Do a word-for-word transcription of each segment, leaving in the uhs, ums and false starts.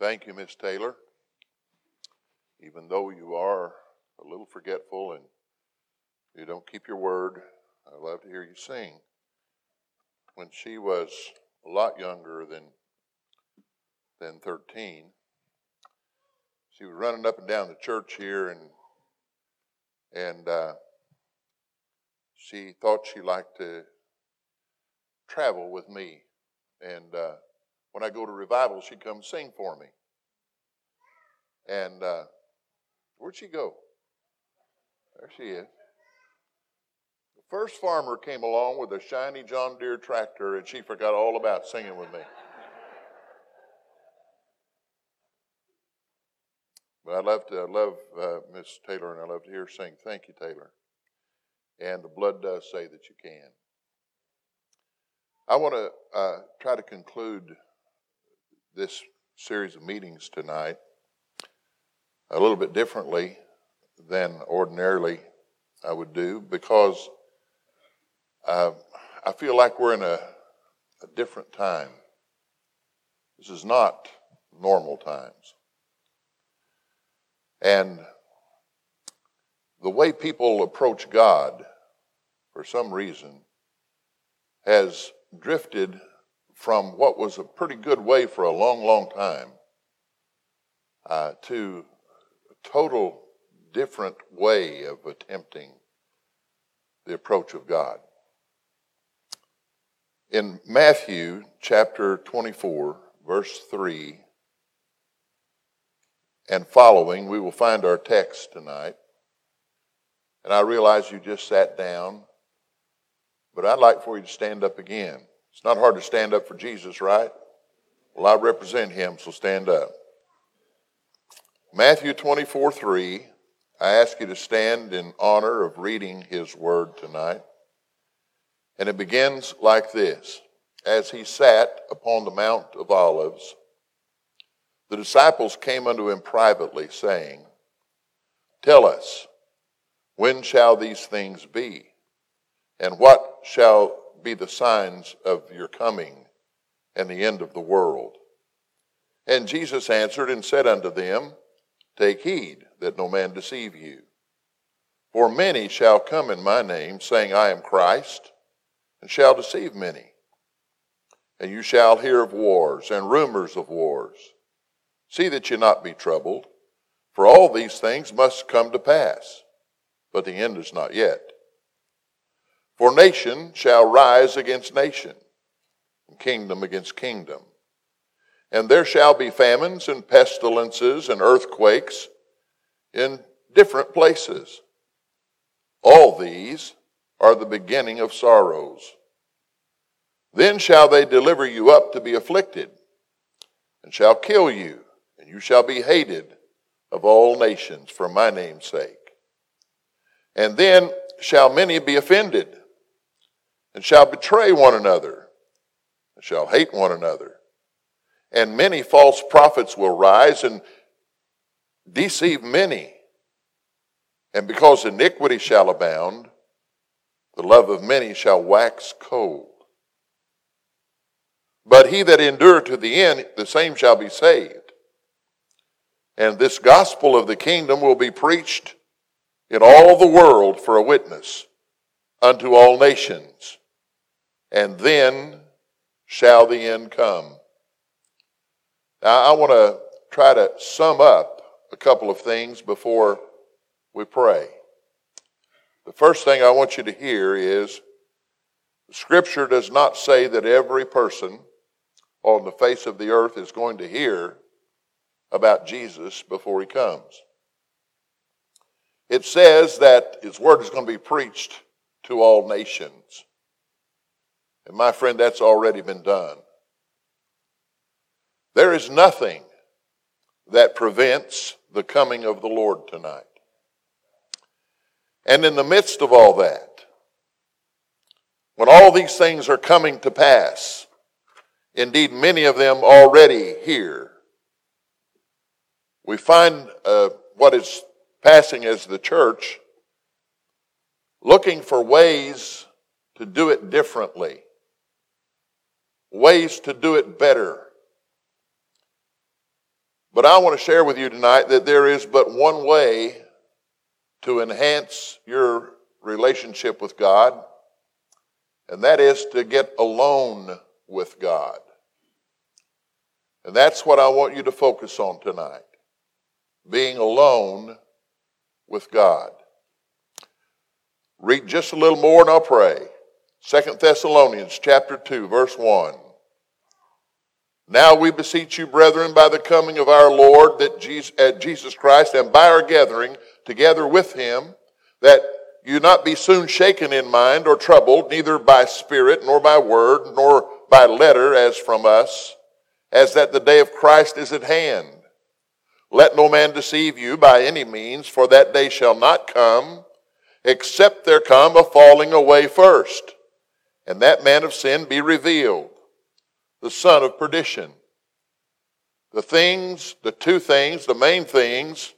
Thank you, Miss Taylor. Even though you are a little forgetful and you don't keep your word, I love to hear you sing. When she was a lot younger than than thirteen, she was running up and down the church here, and and uh, she thought she liked to travel with me. And uh, when I go to revival, she'd come sing for me. And uh, where'd she go? There she is. The first farmer came along with a shiny John Deere tractor, and she forgot all about singing with me. But I love to I love uh, Miss Taylor, and I love to hear her sing. Thank you, Taylor. And the blood does say that you can. I want to uh, try to conclude this series of meetings tonight a little bit differently than ordinarily I would do, because uh, I feel like we're in a, a different time. This is not normal times. And the way people approach God, for some reason, has drifted from what was a pretty good way for a long, long time uh, to a total different way of attempting the approach of God. In Matthew chapter twenty-four, verse three and following, we will find our text tonight. And I realize you just sat down, but I'd like for you to stand up again. It's not hard to stand up for Jesus, right? Well, I represent him, so stand up. Matthew twenty-four three, I ask you to stand in honor of reading his word tonight. And it begins like this. As he sat upon the Mount of Olives, the disciples came unto him privately, saying, "Tell us, when shall these things be? And what shall be the signs of your coming and the end of the world?" And Jesus answered and said unto them, "Take heed that no man deceive you. For many shall come in my name, saying, I am Christ, and shall deceive many. And you shall hear of wars and rumors of wars. See that you not be troubled, for all these things must come to pass, but the end is not yet. For nation shall rise against nation, and kingdom against kingdom. And there shall be famines and pestilences and earthquakes in different places. All these are the beginning of sorrows. Then shall they deliver you up to be afflicted, and shall kill you, and you shall be hated of all nations for my name's sake. And then shall many be offended, and shall betray one another, and shall hate one another. And many false prophets will rise and deceive many. And because iniquity shall abound, the love of many shall wax cold. But he that endureth to the end, the same shall be saved. And this gospel of the kingdom will be preached in all the world for a witness unto all nations, and then shall the end come." Now, I want to try to sum up a couple of things before we pray. The first thing I want you to hear is, Scripture does not say that every person on the face of the earth is going to hear about Jesus before he comes. It says that his word is going to be preached to all nations. And my friend, that's already been done. There is nothing that prevents the coming of the Lord tonight. And in the midst of all that, when all these things are coming to pass, indeed many of them already here, we find uh, what is passing as the church, looking for ways to do it differently, ways to do it better. But I want to share with you tonight that there is but one way to enhance your relationship with God, and that is to get alone with God. And that's what I want you to focus on tonight, being alone with God. Read just a little more and I'll pray. Second Thessalonians chapter two, verse one. Now we beseech you, brethren, by the coming of our Lord that Jesus, uh, Jesus Christ, and by our gathering together with him, that you not be soon shaken in mind or troubled, neither by spirit, nor by word, nor by letter as from us, as that the day of Christ is at hand. Let no man deceive you by any means, for that day shall not come, except there come a falling away first, and that man of sin be revealed, the son of perdition. The things, the two things, the main things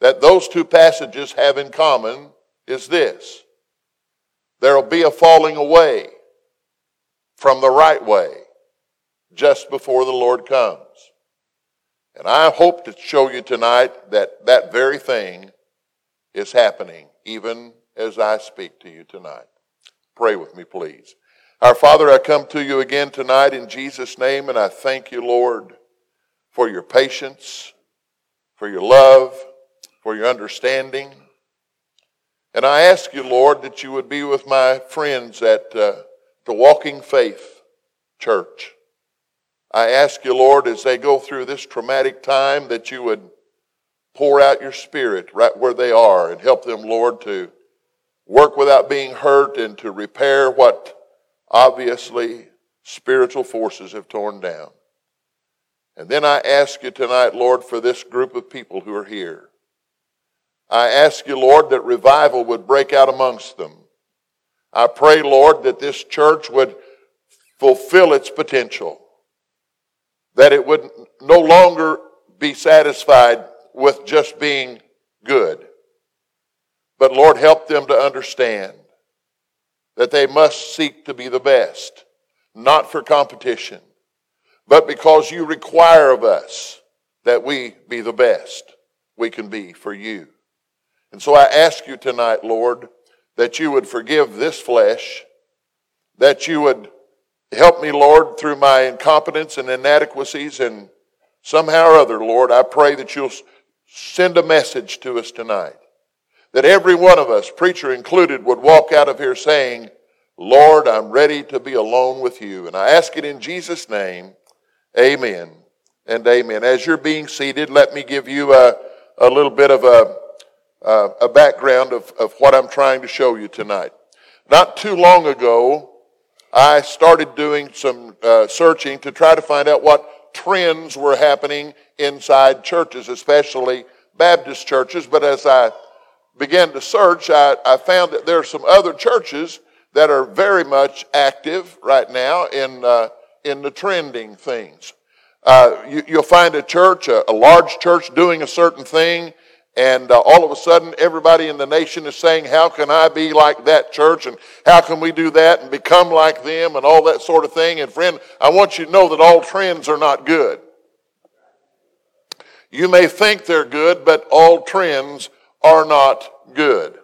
that those two passages have in common is this. There will be a falling away from the right way just before the Lord comes. And I hope to show you tonight that that very thing is happening even as I speak to you tonight. Pray with me, please. Our Father, I come to you again tonight in Jesus' name, and I thank you, Lord, for your patience, for your love, for your understanding. And I ask you, Lord, that you would be with my friends at uh, the Walking Faith Church. I ask you, Lord, as they go through this traumatic time, that you would pour out your Spirit right where they are and help them, Lord, to work without being hurt and to repair what obviously spiritual forces have torn down. And then I ask you tonight, Lord, for this group of people who are here. I ask you, Lord, that revival would break out amongst them. I pray, Lord, that this church would fulfill its potential, that it would no longer be satisfied with just being good. But Lord, help them to understand that they must seek to be the best, not for competition, but because you require of us that we be the best we can be for you. And so I ask you tonight, Lord, that you would forgive this flesh, that you would help me, Lord, through my incompetence and inadequacies, and somehow or other, Lord, I pray that you'll send a message to us tonight, that every one of us, preacher included, would walk out of here saying, Lord, I'm ready to be alone with you. And I ask it in Jesus' name, amen and amen. As you're being seated, let me give you a, a little bit of a, uh, a background of, of what I'm trying to show you tonight. Not too long ago, I started doing some uh, searching to try to find out what trends were happening inside churches, especially Baptist churches. But as I began to search, I, I found that there are some other churches that are very much active right now in uh, in the trending things. Uh, you, you'll find a church, a, a large church, doing a certain thing, and uh, all of a sudden everybody in the nation is saying, how can I be like that church, and how can we do that and become like them, and all that sort of thing. And friend, I want you to know that all trends are not good. You may think they're good, but all trends are not good.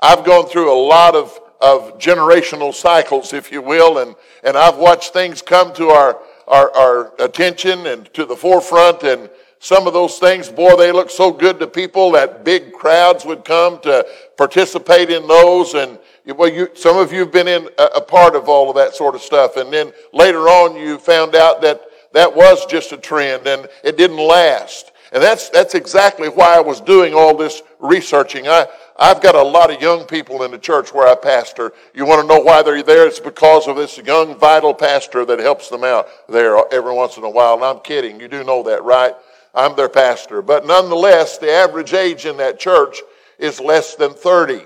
I've gone through a lot of, of generational cycles, if you will, and, and I've watched things come to our, our, our attention and to the forefront, and some of those things, boy, they look so good to people that big crowds would come to participate in those. And well, you, some of you have been in a, a part of all of that sort of stuff. And then later on, you found out that that was just a trend and it didn't last. And that's that's exactly why I was doing all this researching. I, I've got a lot of young people in the church where I pastor. You want to know why they're there? It's because of this young, vital pastor that helps them out there every once in a while. And I'm kidding. You do know that, right? I'm their pastor. But nonetheless, the average age in that church is less than thirty.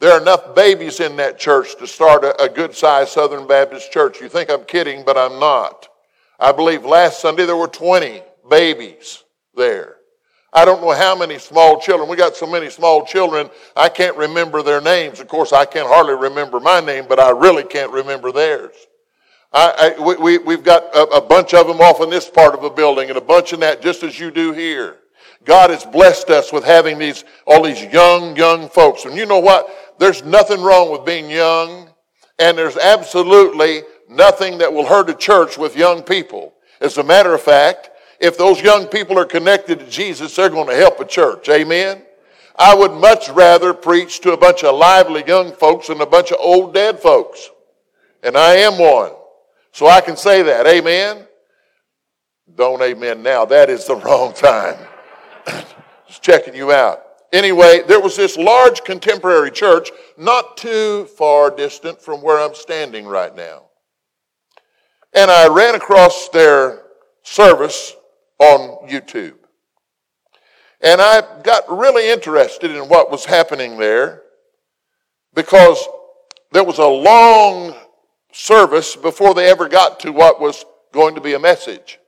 There are enough babies in that church to start a, a good-sized Southern Baptist church. You think I'm kidding, but I'm not. I believe last Sunday there were twenty babies there. I don't know how many small children. We got so many small children, I can't remember their names. Of course, I can hardly remember my name, but I really can't remember theirs. I, I, we, we've got a, a bunch of them off in this part of the building and a bunch in that, just as you do here. God has blessed us with having these all these young, young folks. And you know what? There's nothing wrong with being young, and there's absolutely nothing that will hurt a church with young people. As a matter of fact, if those young people are connected to Jesus, they're going to help a church. Amen? I would much rather preach to a bunch of lively young folks than a bunch of old dead folks. And I am one. So I can say that. Amen? Don't amen now. That is the wrong time. Just checking you out. Anyway, there was this large contemporary church not too far distant from where I'm standing right now. And I ran across their service on YouTube. And I got really interested in what was happening there, because there was a long service before they ever got to what was going to be a message.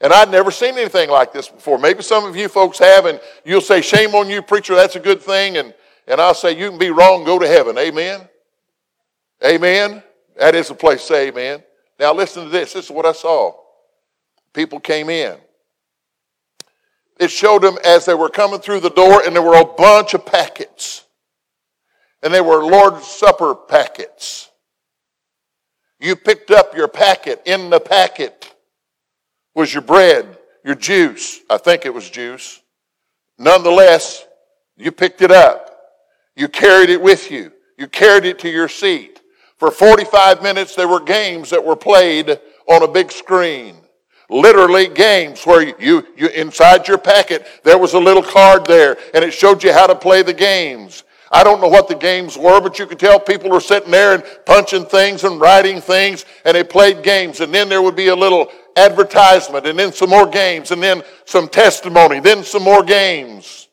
And I'd never seen anything like this before. Maybe some of you folks have, and you'll say, shame on you, preacher, that's a good thing. And, and I'll say, you can be wrong, go to heaven. Amen? Amen? That is the place to say amen. Now listen to this. This is what I saw. People came in. It showed them as they were coming through the door, and there were a bunch of packets. And they were Lord's Supper packets. You picked up your packet. In the packet was your bread, your juice. I think it was juice. Nonetheless, you picked it up. You carried it with you. You carried it to your seat. For forty-five minutes, there were games that were played on a big screen. Literally games where you, you, you inside your packet, there was a little card there, and it showed you how to play the games. I don't know what the games were, but you could tell people were sitting there and punching things and writing things, and they played games. And then there would be a little advertisement, and then some more games, and then some testimony, then some more games.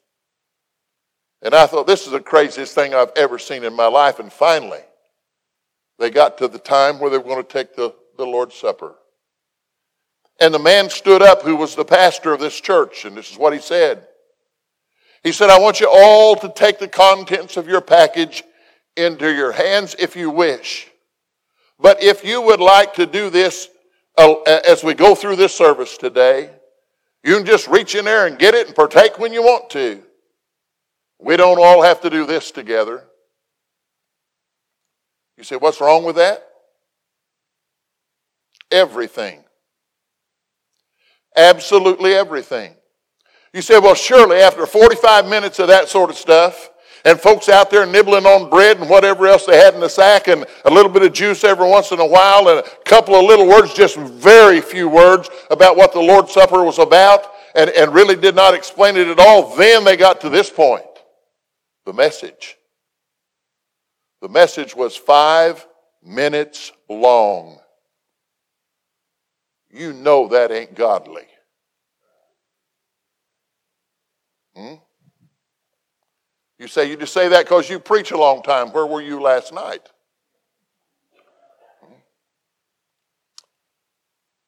And I thought, this is the craziest thing I've ever seen in my life. And finally, they got to the time where they were going to take the, the Lord's Supper. And the man stood up who was the pastor of this church, and this is what he said. He said, I want you all to take the contents of your package into your hands if you wish. But if you would like to do this uh, as we go through this service today, you can just reach in there and get it and partake when you want to. We don't all have to do this together. You say, what's wrong with that? Everything. Absolutely everything. You say, well, surely after forty-five minutes of that sort of stuff, and folks out there nibbling on bread and whatever else they had in the sack, and a little bit of juice every once in a while, and a couple of little words, just very few words about what the Lord's Supper was about, and, and really did not explain it at all, then they got to this point. The message. The message was five minutes long. You know that ain't godly. Hmm? You say, you just say that because you preach a long time. Where were you last night? Hmm?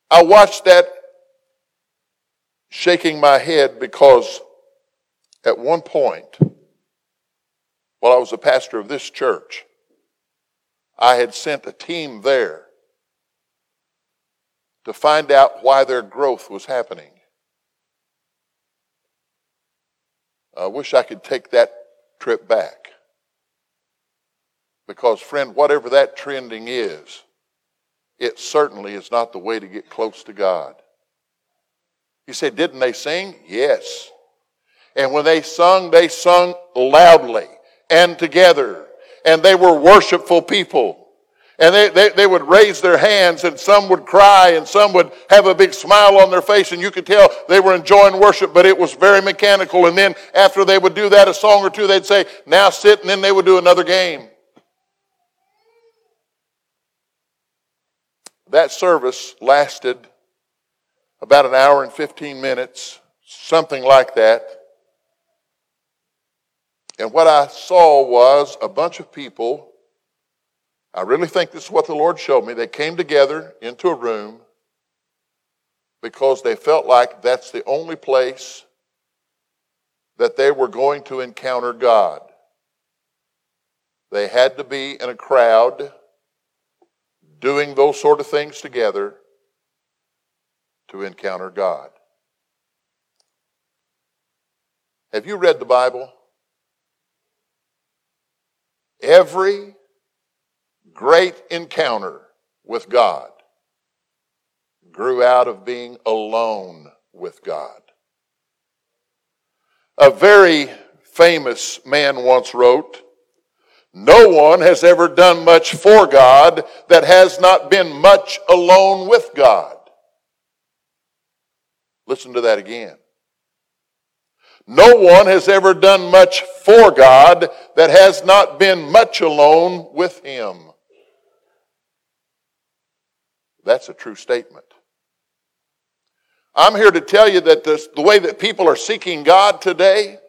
I watched that shaking my head, because at one point, while I was the pastor of this church, I had sent a team there to find out why their growth was happening. I wish I could take that trip back. Because, friend, whatever that trending is, it certainly is not the way to get close to God. You say, didn't they sing? Yes. And when they sung, they sung loudly and together. And they were worshipful people. And they, they, they would raise their hands, and some would cry, and some would have a big smile on their face, and you could tell they were enjoying worship, but it was very mechanical. And then after they would do that, a song or two, they'd say, now sit, and then they would do another game. That service lasted about an hour and fifteen minutes, something like that. And what I saw was a bunch of people. I really think this is what the Lord showed me. They came together into a room because they felt like that's the only place that they were going to encounter God. They had to be in a crowd doing those sort of things together to encounter God. Have you read the Bible? Every great encounter with God grew out of being alone with God. A very famous man once wrote, "No one has ever done much for God that has not been much alone with God." Listen to that again. No one has ever done much for God that has not been much alone with Him. That's a true statement. I'm here to tell you that this, the way that people are seeking God today,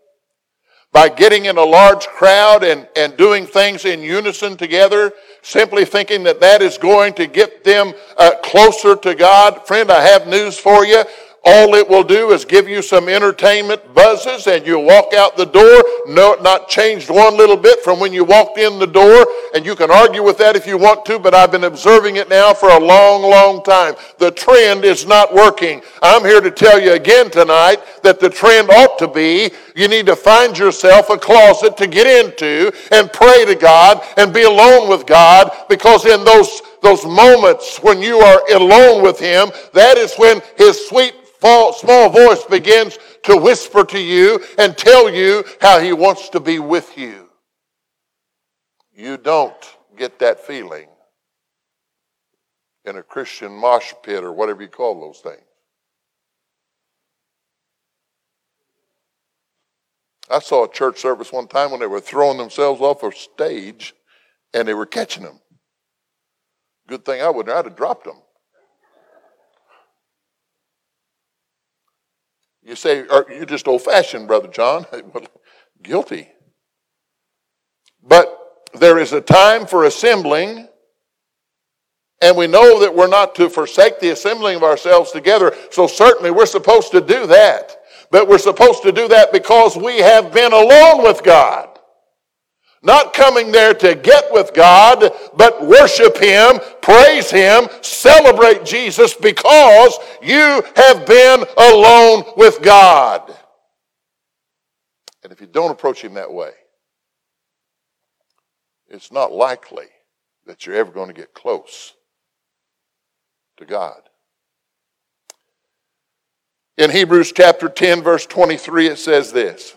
by getting in a large crowd and, and doing things in unison together, simply thinking that that is going to get them uh, closer to God. Friend, I have news for you. All it will do is give you some entertainment buzzes, and you walk out the door, no, not changed one little bit from when you walked in the door. And you can argue with that if you want to, but I've been observing it now for a long, long time. The trend is not working. I'm here to tell you again tonight that the trend ought to be you need to find yourself a closet to get into and pray to God and be alone with God, because in those, those moments when you are alone with Him, that is when His sweet small voice begins to whisper to you and tell you how He wants to be with you. You don't get that feeling in a Christian mosh pit or whatever you call those things. I saw a church service one time when they were throwing themselves off a stage and they were catching them. Good thing I wouldn't. I'd have dropped them. You say, or you're just old-fashioned, Brother John. Guilty. But there is a time for assembling, and we know that we're not to forsake the assembling of ourselves together, so certainly we're supposed to do that. But we're supposed to do that because we have been alone with God. Not coming there to get with God, but worship Him, praise Him, celebrate Jesus, because you have been alone with God. And if you don't approach Him that way, it's not likely that you're ever going to get close to God. In Hebrews chapter ten, verse twenty-three, it says this,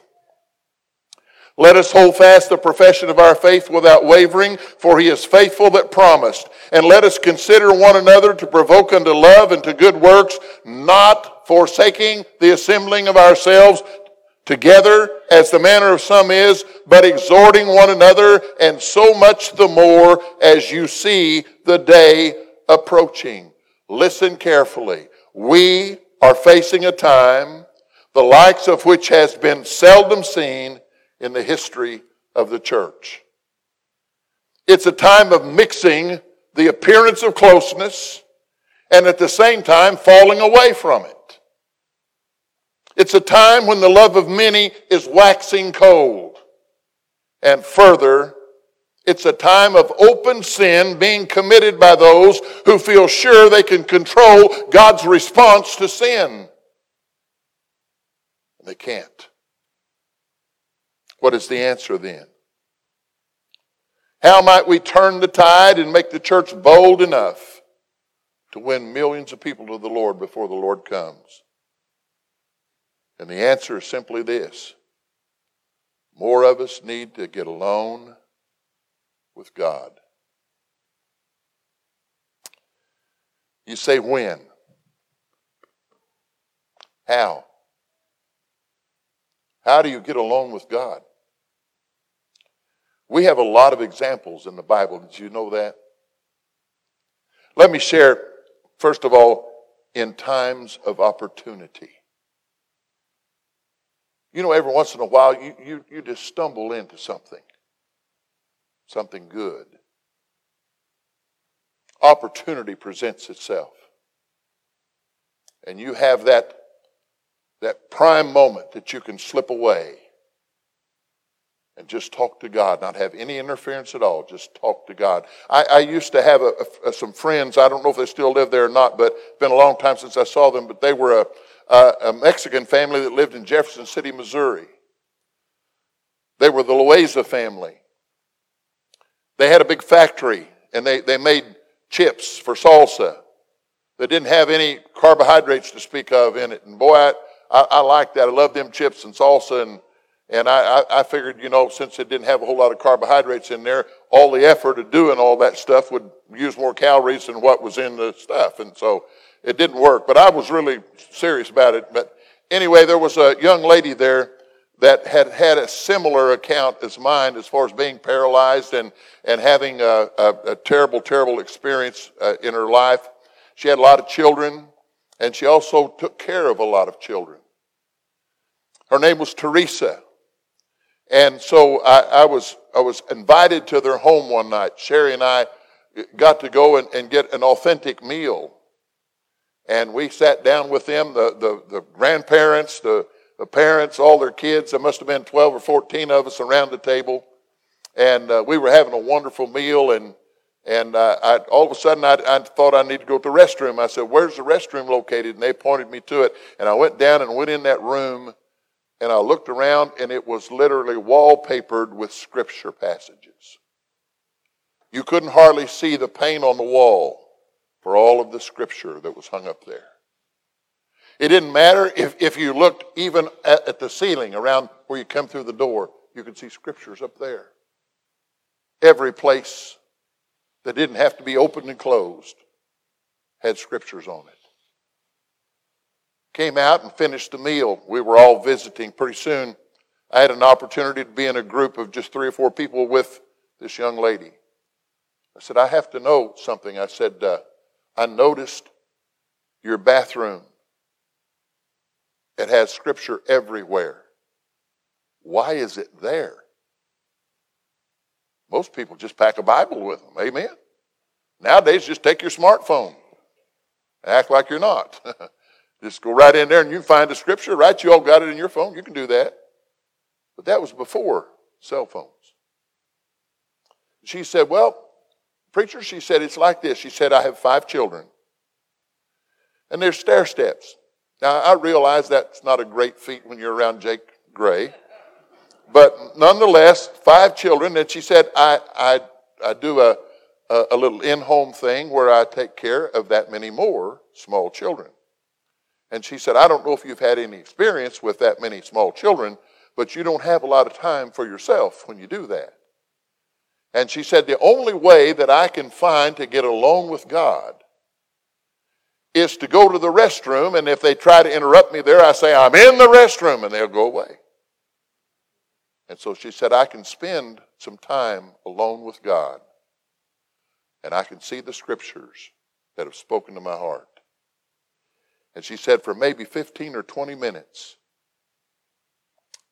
"Let us hold fast the profession of our faith without wavering, for He is faithful that promised. And let us consider one another to provoke unto love and to good works, not forsaking the assembling of ourselves together, as the manner of some is, but exhorting one another, and so much the more as you see the day approaching." Listen carefully. We are facing a time, the likes of which has been seldom seen in the history of the church. It's a time of mixing the appearance of closeness and at the same time falling away from it. It's a time when the love of many is waxing cold. And further, it's a time of open sin being committed by those who feel sure they can control God's response to sin. They can't. What is the answer then? How might we turn the tide and make the church bold enough to win millions of people to the Lord before the Lord comes? And the answer is simply this. More of us need to get alone with God. You say, when? How? How do you get alone with God? We have a lot of examples in the Bible. Did you know that? Let me share, first of all, in times of opportunity. You know, every once in a while, you, you, you just stumble into something. Something good. Opportunity presents itself. And you have that, that prime moment that you can slip away and just talk to God, not have any interference at all. Just talk to God. I, I used to have a, a, some friends. I don't know if they still live there or not, but it's been a long time since I saw them. But they were a, a, a Mexican family that lived in Jefferson City, Missouri. They were the Louisa family. They had a big factory, and they, they made chips for salsa. They didn't have any carbohydrates to speak of in it. And boy, I, I, I liked that. I loved them chips and salsa, and And I, I figured, you know, since it didn't have a whole lot of carbohydrates in there, all the effort of doing all that stuff would use more calories than what was in the stuff. And so it didn't work. But I was really serious about it. But anyway, there was a young lady there that had had a similar account as mine as far as being paralyzed and, and having a, a, a terrible, terrible experience uh, in her life. She had a lot of children, and she also took care of a lot of children. Her name was Teresa. And so I, I was I was invited to their home one night. Sherry and I got to go and, and get an authentic meal. And we sat down with them, the, the, the grandparents, the, the parents, all their kids. There must have been twelve or fourteen of us around the table. And uh, we were having a wonderful meal. And and uh, I, all of a sudden I, I thought I needed to go to the restroom. I said, "Where's the restroom located?" And they pointed me to it. And I went down and went in that room. And I looked around, and it was literally wallpapered with scripture passages. You couldn't hardly see the paint on the wall for all of the scripture that was hung up there. It didn't matter if, if you looked even at, at the ceiling around where you come through the door, you could see scriptures up there. Every place that didn't have to be opened and closed had scriptures on it. Came out and finished the meal. We were all visiting. Pretty soon, I had an opportunity to be in a group of just three or four people with this young lady. I said, "I have to know something." I said, uh, "I noticed your bathroom. It has scripture everywhere. Why is it there?" Most people just pack a Bible with them. Amen? Nowadays, just take your smartphone and act like you're not. Just go right in there and you find the scripture, right? You all got it in your phone. You can do that. But that was before cell phones. She said, "Well, preacher," she said, "it's like this." She said, "I have five children. And there's stair steps." Now, I realize that's not a great feat when you're around Jake Gray. But nonetheless, five children. And she said, I, I, I do a, a, a little in-home thing where I take care of that many more small children. And she said, "I don't know if you've had any experience with that many small children, but you don't have a lot of time for yourself when you do that." And she said, "The only way that I can find to get alone with God is to go to the restroom, and if they try to interrupt me there, I say, 'I'm in the restroom,' and they'll go away." And so she said, "I can spend some time alone with God, and I can see the scriptures that have spoken to my heart." And she said, "For maybe fifteen or twenty minutes,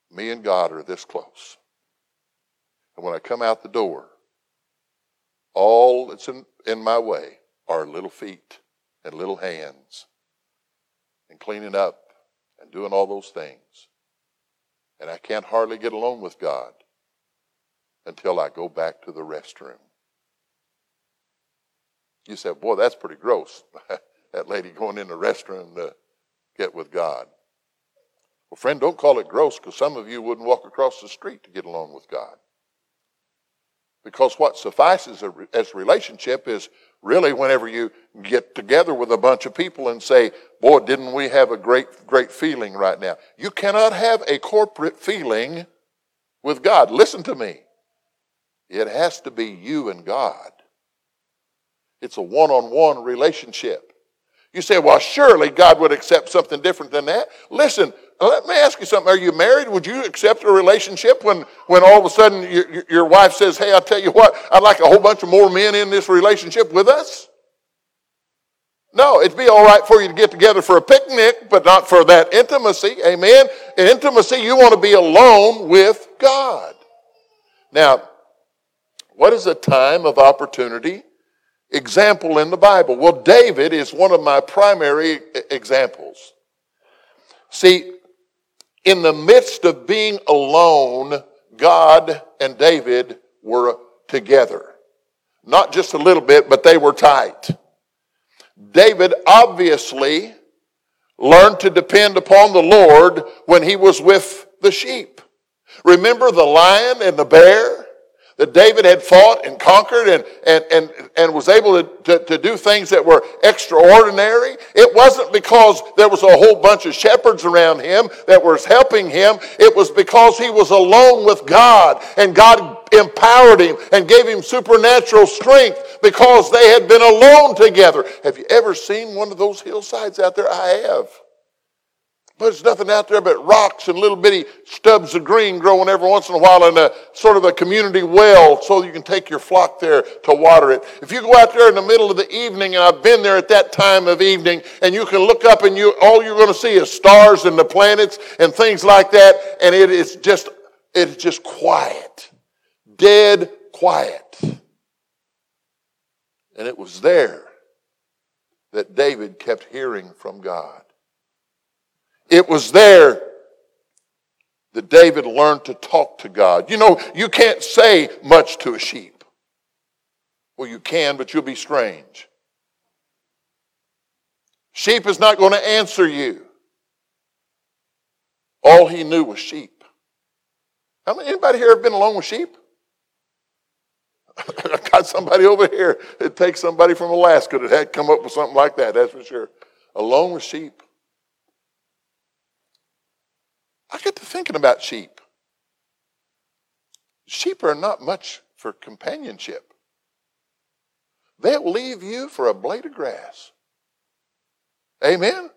me and God are this close. And when I come out the door, all that's in, in my way are little feet and little hands and cleaning up and doing all those things. And I can't hardly get alone with God until I go back to the restroom." You said, "Boy, that's pretty gross." That lady going in the restroom to get with God. Well, friend, don't call it gross, because some of you wouldn't walk across the street to get along with God. Because what suffices as relationship is really whenever you get together with a bunch of people and say, "Boy, didn't we have a great, great feeling right now?" You cannot have a corporate feeling with God. Listen to me. It has to be you and God. It's a one-on-one relationship. You say, "Well, surely God would accept something different than that." Listen, let me ask you something. Are you married? Would you accept a relationship when, when all of a sudden your, your wife says, "Hey, I'll tell you what, I'd like a whole bunch of more men in this relationship with us"? No, it'd be all right for you to get together for a picnic, but not for that intimacy. Amen? In intimacy, you want to be alone with God. Now, what is a time of opportunity? Example in the Bible. Well, David is one of my primary examples. See, in the midst of being alone, God and David were together. Not just a little bit, but they were tight. David obviously learned to depend upon the Lord when he was with the sheep. Remember the lion and the bear that David had fought and conquered and, and, and, and was able to, to, to do things that were extraordinary? It wasn't because there was a whole bunch of shepherds around him that was helping him. It was because he was alone with God, and God empowered him and gave him supernatural strength because they had been alone together. Have you ever seen one of those hillsides out there? I have. But there's nothing out there but rocks and little bitty stubs of green growing every once in a while in a sort of a community well so you can take your flock there to water it. If you go out there in the middle of the evening, and I've been there at that time of evening, and you can look up and you all you're going to see is stars and the planets and things like that, and it is just it's just quiet. Dead quiet. And it was there that David kept hearing from God. It was there that David learned to talk to God. You know, you can't say much to a sheep. Well, you can, but you'll be strange. Sheep is not going to answer you. All he knew was sheep. How many, anybody here have been alone with sheep? I got somebody over here. It takes somebody from Alaska that had come up with something like that, that's for sure. Alone with sheep. I got to thinking about sheep. Sheep are not much for companionship. They'll leave you for a blade of grass. Amen?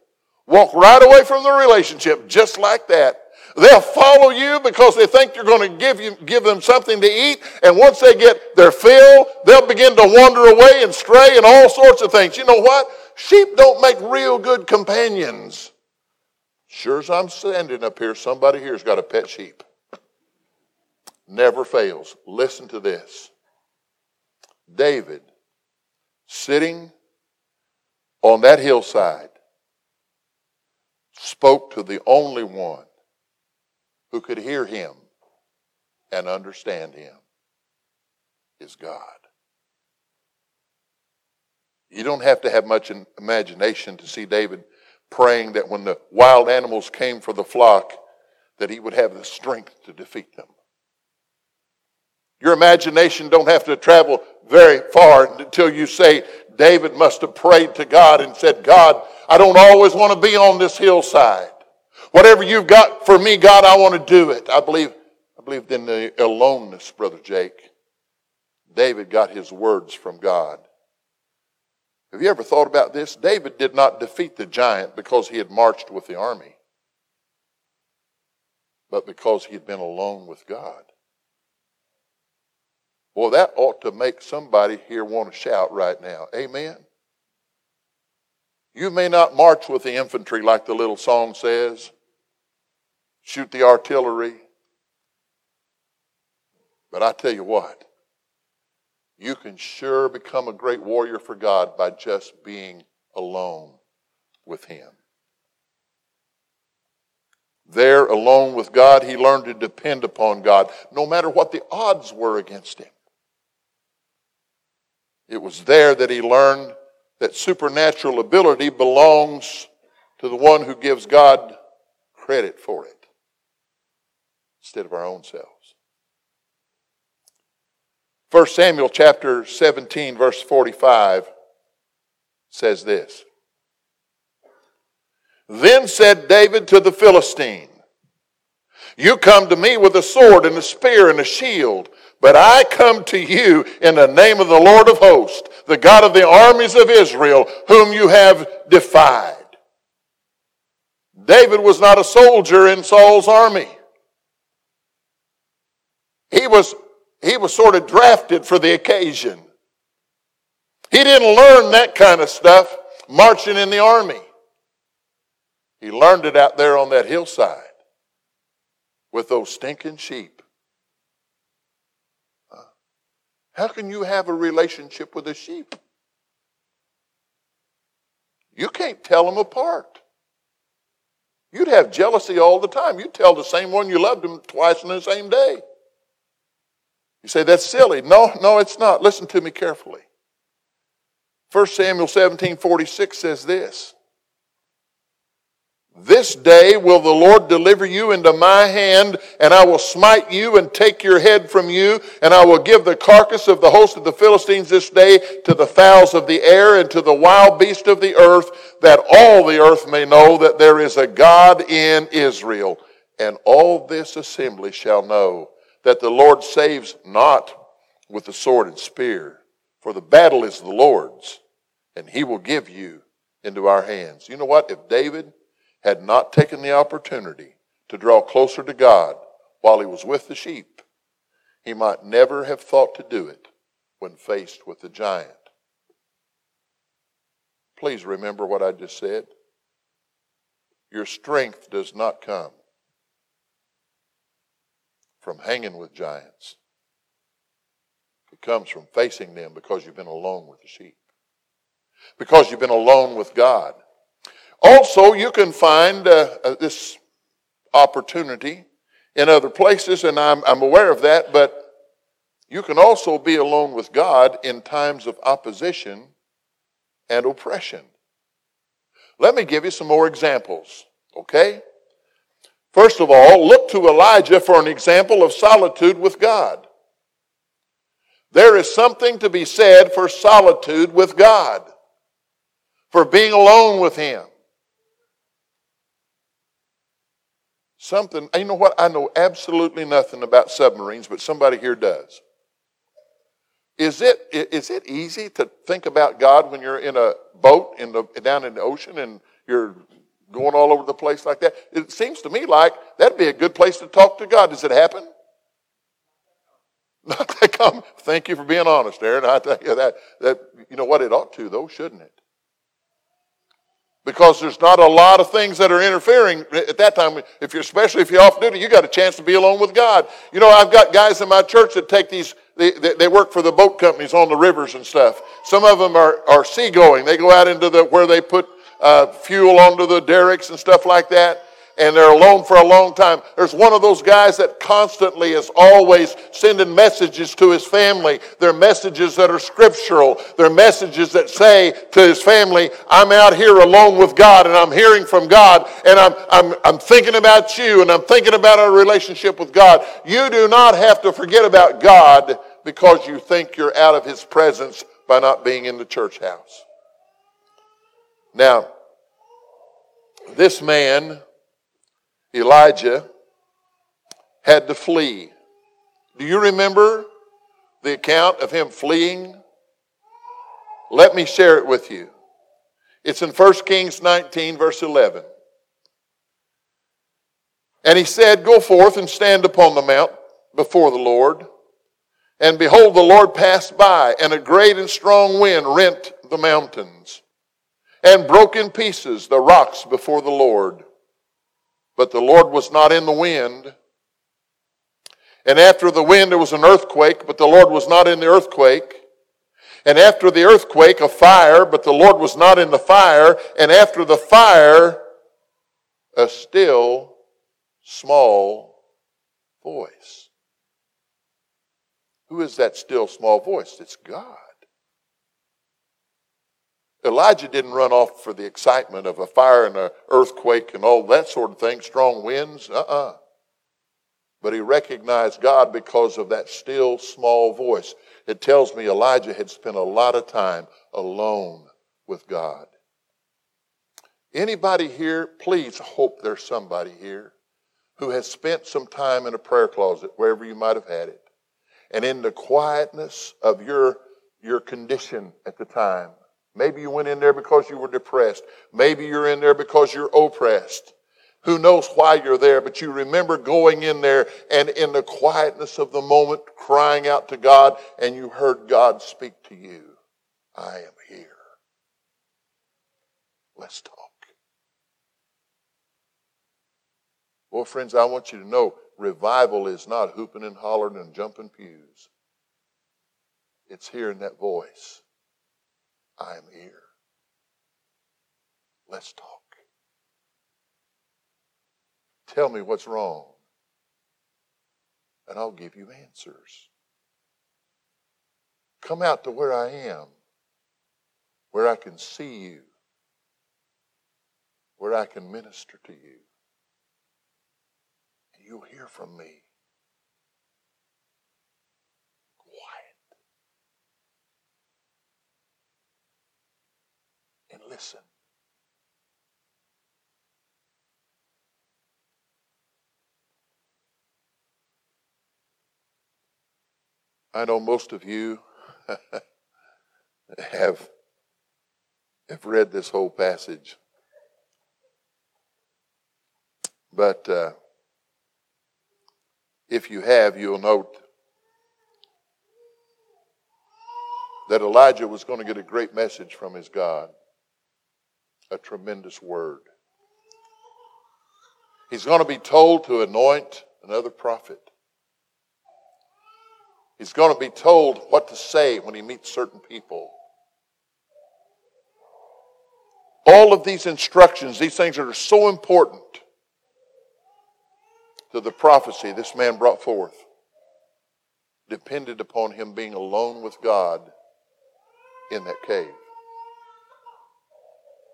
Walk right away from the relationship just like that. They'll follow you because they think you're going to give you, give them something to eat. And once they get their fill, they'll begin to wander away and stray and all sorts of things. You know what? Sheep don't make real good companions. Sure as I'm standing up here, somebody here's got a pet sheep. Never fails. Listen to this. David, sitting on that hillside, spoke to the only one who could hear him and understand him, is God. You don't have to have much imagination to see David praying that when the wild animals came for the flock, that he would have the strength to defeat them. Your imagination don't have to travel very far until you say, David must have prayed to God and said, God, I don't always want to be on this hillside. Whatever you've got for me, God, I want to do it. I believe, I believed in the aloneness, Brother Jake. David got his words from God. Have you ever thought about this? David did not defeat the giant because he had marched with the army, but because he had been alone with God. Well, that ought to make somebody here want to shout right now. Amen? You may not march with the infantry like the little song says, shoot the artillery, but I tell you what, you can sure become a great warrior for God by just being alone with him. There, alone with God, he learned to depend upon God, no matter what the odds were against him. It was there that he learned that supernatural ability belongs to the one who gives God credit for it, instead of our own self. First Samuel chapter seventeen, verse forty-five says this. Then said David to the Philistine, you come to me with a sword and a spear and a shield, but I come to you in the name of the Lord of hosts, the God of the armies of Israel, whom you have defied. David was not a soldier in Saul's army. He was He was sort of drafted for the occasion. He didn't learn that kind of stuff marching in the army. He learned it out there on that hillside with those stinking sheep. How can you have a relationship with a sheep? You can't tell them apart. You'd have jealousy all the time. You'd tell the same one you loved them twice in the same day. You say, that's silly. No, no, it's not. Listen to me carefully. First Samuel seventeen forty-six says this. This day will the Lord deliver you into my hand, and I will smite you and take your head from you, and I will give the carcass of the host of the Philistines this day to the fowls of the air and to the wild beast of the earth, that all the earth may know that there is a God in Israel. And all this assembly shall know that the Lord saves not with the sword and spear, for the battle is the Lord's, and he will give you into our hands. You know what? If David had not taken the opportunity to draw closer to God while he was with the sheep, he might never have thought to do it when faced with the giant. Please remember what I just said. Your strength does not come from hanging with giants. It comes from facing them because you've been alone with the sheep, because you've been alone with God. Also, you can find uh, uh, this opportunity in other places, and I'm, I'm aware of that, but you can also be alone with God in times of opposition and oppression. Let me give you some more examples, okay? First of all, look to Elijah for an example of solitude with God. There is something to be said for solitude with God, for being alone with him. Something, you know what? I know absolutely nothing about submarines, but somebody here does. Is it is it easy to think about God when you're in a boat in the down in the ocean and you're going all over the place like that? It seems to me like that'd be a good place to talk to God. Does it happen? Not that common. Thank you for being honest, Aaron. I tell you that that you know what? It ought to though, shouldn't it? Because there's not a lot of things that are interfering at that time. If you're, especially if you're off duty, you got a chance to be alone with God. You know, I've got guys in my church that take these, they, they work for the boat companies on the rivers and stuff. Some of them are, are seagoing. They go out into the, where they put uh, fuel onto the derricks and stuff like that. And they're alone for a long time. There's one of those guys that constantly is always sending messages to his family. They're messages that are scriptural. They're messages that say to his family, I'm out here alone with God and I'm hearing from God and I'm, I'm, I'm thinking about you and I'm thinking about our relationship with God. You do not have to forget about God because you think you're out of his presence by not being in the church house. Now, this man, Elijah, had to flee. Do you remember the account of him fleeing? Let me share it with you. It's in First Kings nineteen, verse eleven. And he said, Go forth and stand upon the mount before the Lord. And behold, the Lord passed by, and a great and strong wind rent the mountains, and broke in pieces the rocks before the Lord. But the Lord was not in the wind. And after the wind there was an earthquake, but the Lord was not in the earthquake. And after the earthquake a fire, but the Lord was not in the fire. And after the fire a still small voice. Who is that still small voice? It's God. Elijah didn't run off for the excitement of a fire and an earthquake and all that sort of thing, strong winds, uh-uh. But he recognized God because of that still small voice. It tells me Elijah had spent a lot of time alone with God. Anybody here, please hope there's somebody here who has spent some time in a prayer closet, wherever you might have had it, and in the quietness of your, your condition at the time. Maybe you went in there because you were depressed. Maybe you're in there because you're oppressed. Who knows why you're there, but you remember going in there and in the quietness of the moment crying out to God and you heard God speak to you. I am here. Let's talk. Well, friends, I want you to know revival is not hooping and hollering and jumping pews. It's hearing that voice. I'm here. Let's talk. Tell me what's wrong, and I'll give you answers. Come out to where I am, where I can see you, where I can minister to you. And you'll hear from me. Quiet. And listen. I know most of you have, have read this whole passage. But uh, if you have, you'll note that Elijah was going to get a great message from his God, a tremendous word. He's going to be told to anoint another prophet. He's going to be told what to say when he meets certain people. All of these instructions, these things that are so important to the prophecy this man brought forth, depended upon him being alone with God in that cave.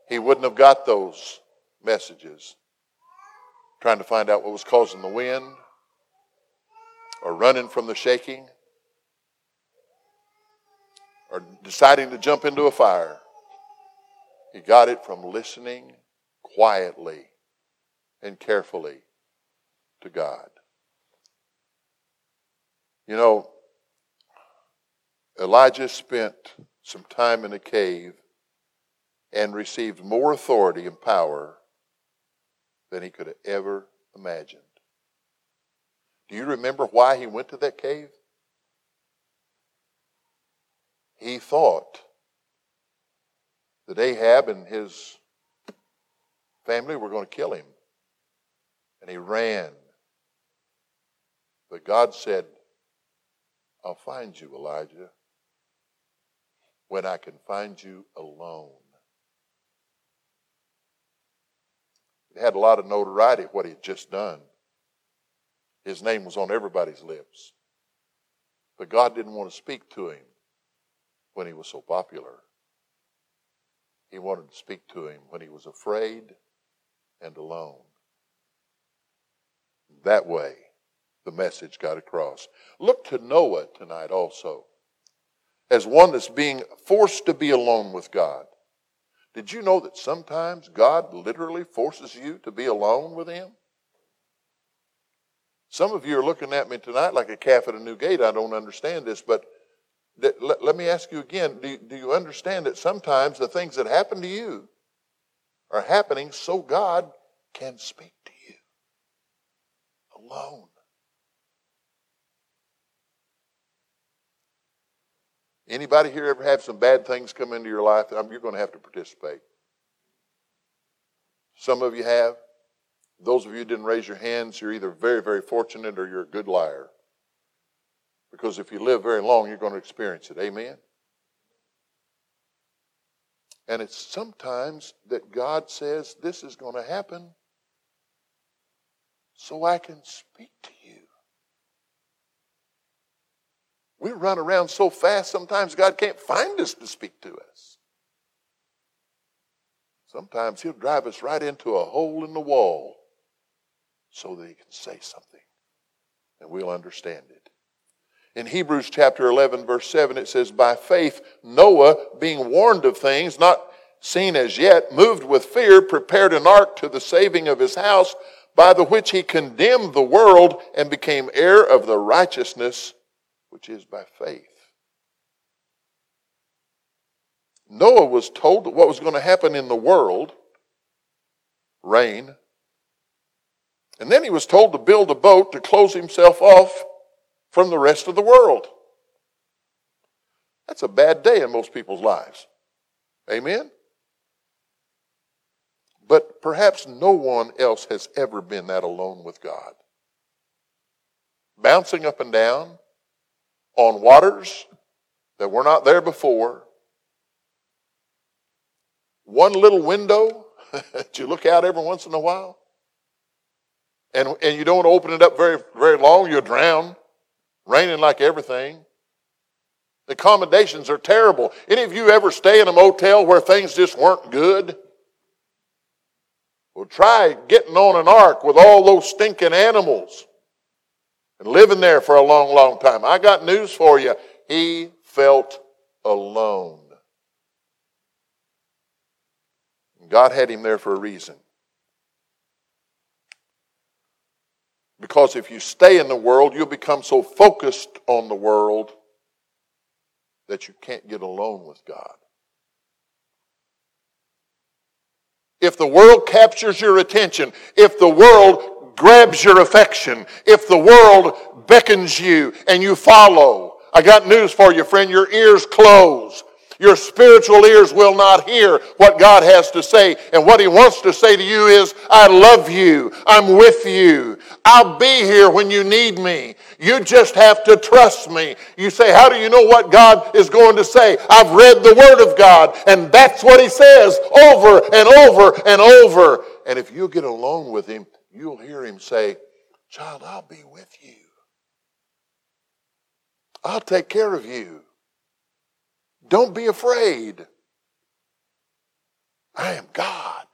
He wouldn't have got those messages trying to find out what was causing the wind or running from the shaking, or deciding to jump into a fire. He got it from listening quietly and carefully to God. You know, Elijah spent some time in a cave and received more authority and power than he could have ever imagined. Do you remember why he went to that cave? He thought that Ahab and his family were going to kill him. And he ran. But God said, I'll find you, Elijah, when I can find you alone. It had a lot of notoriety what he had just done. His name was on everybody's lips. But God didn't want to speak to him when he was so popular. He wanted to speak to him when he was afraid and alone. That way, the message got across. Look to Noah tonight also as one that's being forced to be alone with God. Did you know that sometimes God literally forces you to be alone with him? Some of you are looking at me tonight like a calf at a new gate. I don't understand this, but let me ask you again, do you, do you understand that sometimes the things that happen to you are happening so God can speak to you alone? Anybody here ever have some bad things come into your life? You're going to have to participate. Some of you have. Those of you who didn't raise your hands, you're either very, very fortunate or you're a good liar. Because if you live very long, you're going to experience it. Amen? And it's sometimes that God says, this is going to happen so I can speak to you. We run around so fast, sometimes God can't find us to speak to us. Sometimes he'll drive us right into a hole in the wall so that he can say something and we'll understand it. In Hebrews chapter eleven, verse seven, it says, by faith, Noah, being warned of things not seen as yet, moved with fear, prepared an ark to the saving of his house, by the which he condemned the world and became heir of the righteousness which is by faith. Noah was told that what was going to happen in the world, rain, and then he was told to build a boat to close himself off from the rest of the world. That's a bad day in most people's lives. Amen? But perhaps no one else has ever been that alone with God. Bouncing up and down on waters that were not there before. One little window that you look out every once in a while. And, and you don't open it up very, very long, you'll drown. Raining like everything. The accommodations are terrible. Any of you ever stay in a motel where things just weren't good? Well, try getting on an ark with all those stinking animals and living there for a long, long time. I got news for you. He felt alone. God had him there for a reason. Because if you stay in the world, you'll become so focused on the world that you can't get alone with God. If the world captures your attention, if the world grabs your affection, if the world beckons you and you follow, I got news for you, friend, your ears close. Your spiritual ears will not hear what God has to say. And what He wants to say to you is, I love you. I'm with you. I'll be here when you need me. You just have to trust me. You say, how do you know what God is going to say? I've read the Word of God, and that's what He says over and over and over. And if you get alone with Him, you'll hear Him say, child, I'll be with you. I'll take care of you. Don't be afraid. I am God.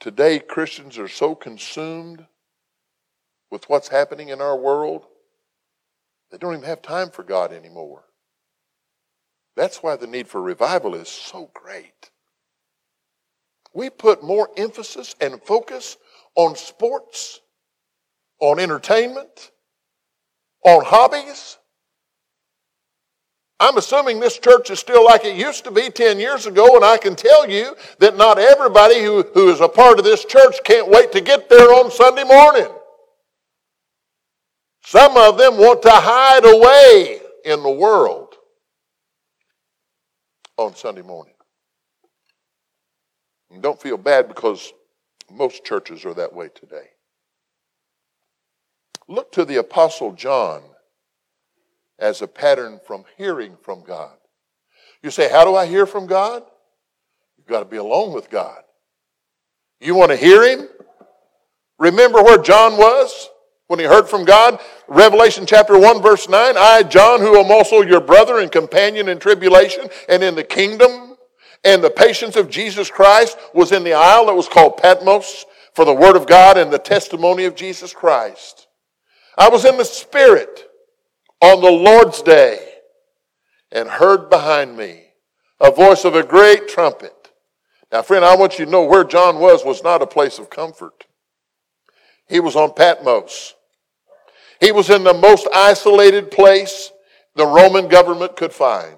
Today, Christians are so consumed with what's happening in our world, they don't even have time for God anymore. That's why the need for revival is so great. We put more emphasis and focus on sports, on entertainment, on hobbies. I'm assuming this church is still like it used to be ten years ago, and I can tell you that not everybody who, who is a part of this church can't wait to get there on Sunday morning. Some of them want to hide away in the world on Sunday morning. And don't feel bad, because most churches are that way today. Look to the Apostle John as a pattern from hearing from God. You say, how do I hear from God? You've got to be alone with God. You want to hear Him? Remember where John was when he heard from God? Revelation chapter one, verse nine, I, John, who am also your brother and companion in tribulation and in the kingdom and the patience of Jesus Christ, was in the isle that was called Patmos for the word of God and the testimony of Jesus Christ. I was in the Spirit on the Lord's day and heard behind me a voice of a great trumpet. Now, friend, I want you to know where John was was not a place of comfort. He was on Patmos. He was in the most isolated place the Roman government could find.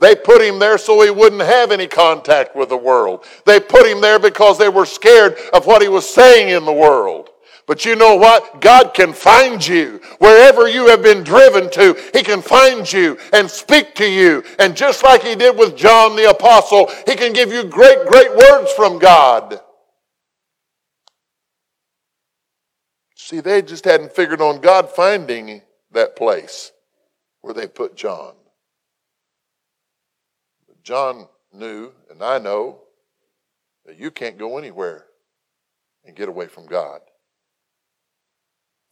They put him there so he wouldn't have any contact with the world. They put him there because they were scared of what he was saying in the world. But you know what? God can find you wherever you have been driven to. He can find you and speak to you. And just like He did with John the Apostle, He can give you great, great words from God. See, they just hadn't figured on God finding that place where they put John. But John knew, and I know, that you can't go anywhere and get away from God.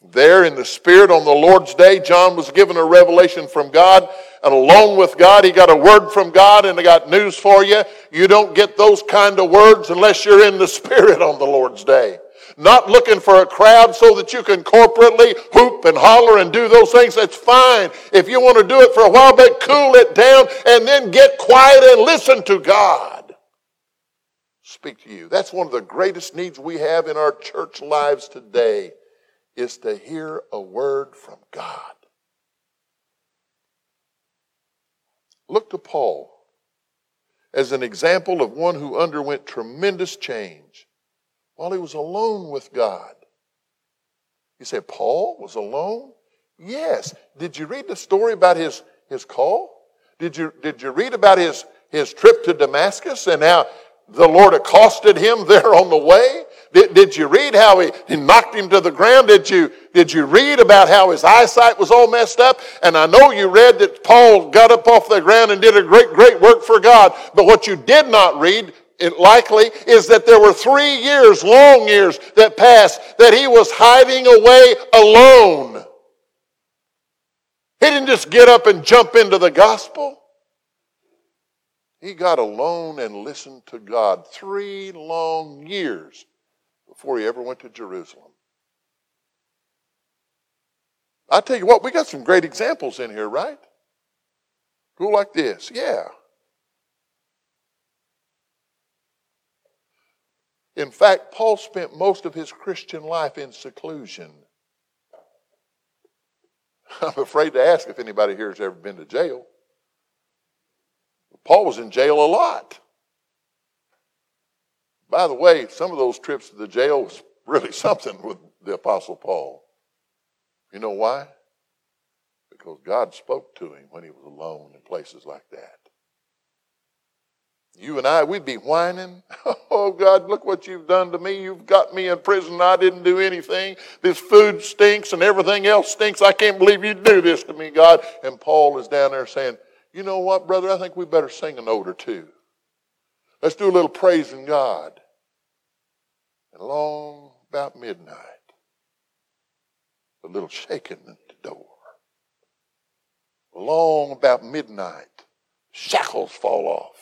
There in the Spirit on the Lord's day, John was given a revelation from God, and along with God, he got a word from God, and I got news for you. You don't get those kind of words unless you're in the Spirit on the Lord's day. Not looking for a crowd so that you can corporately hoop and holler and do those things. That's fine. If you want to do it for a while, but cool it down and then get quiet and listen to God speak to you. That's one of the greatest needs we have in our church lives today, is to hear a word from God. Look to Paul as an example of one who underwent tremendous change while he was alone with God. You say, Paul was alone? Yes. Did you read the story about his, his call? Did you, did you read about his, his trip to Damascus and how the Lord accosted him there on the way? Did, did you read how he, he knocked him to the ground? Did you, did you read about how his eyesight was all messed up? And I know you read that Paul got up off the ground and did a great, great work for God. But what you did not read it likely is that there were three years, long years, that passed that he was hiding away alone. He didn't just get up and jump into the gospel. He got alone and listened to God three long years before he ever went to Jerusalem. I tell you what, we got some great examples in here, right? Go like this, yeah. In fact, Paul spent most of his Christian life in seclusion. I'm afraid to ask if anybody here has ever been to jail. Paul was in jail a lot. By the way, some of those trips to the jail was really something with the Apostle Paul. You know why? Because God spoke to him when he was alone in places like that. You and I, we'd be whining. Oh, God, look what you've done to me. You've got me in prison. I didn't do anything. This food stinks and everything else stinks. I can't believe you do this to me, God. And Paul is down there saying, you know what, brother? I think we better sing a note or two. Let's do a little praising God. And long about midnight, a little shaking at the door. Long about midnight, shackles fall off.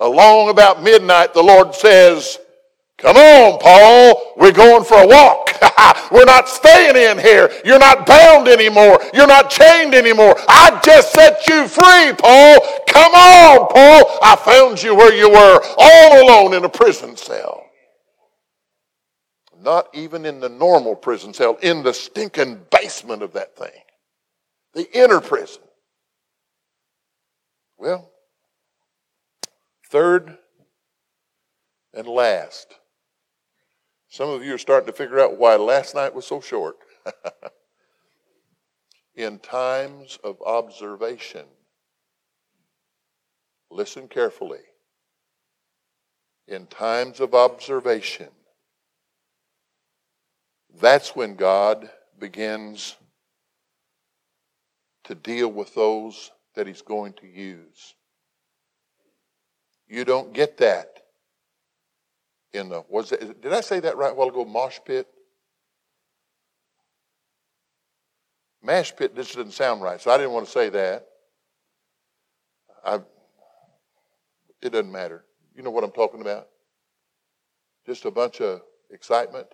Along about midnight, the Lord says, come on, Paul, we're going for a walk. We're not staying in here. You're not bound anymore. You're not chained anymore. I just set you free, Paul. Come on, Paul. I found you where you were, all alone in a prison cell. Not even in the normal prison cell, in the stinking basement of that thing, the inner prison. Well, third and last. Some of you are starting to figure out why last night was so short. In times of observation, listen carefully. In times of observation, that's when God begins to deal with those that he's going to use. You don't get that in the, was it, did I say that right a while ago, mosh pit? Mash pit, this didn't sound right, so I didn't want to say that. I, it doesn't matter. You know what I'm talking about? Just a bunch of excitement.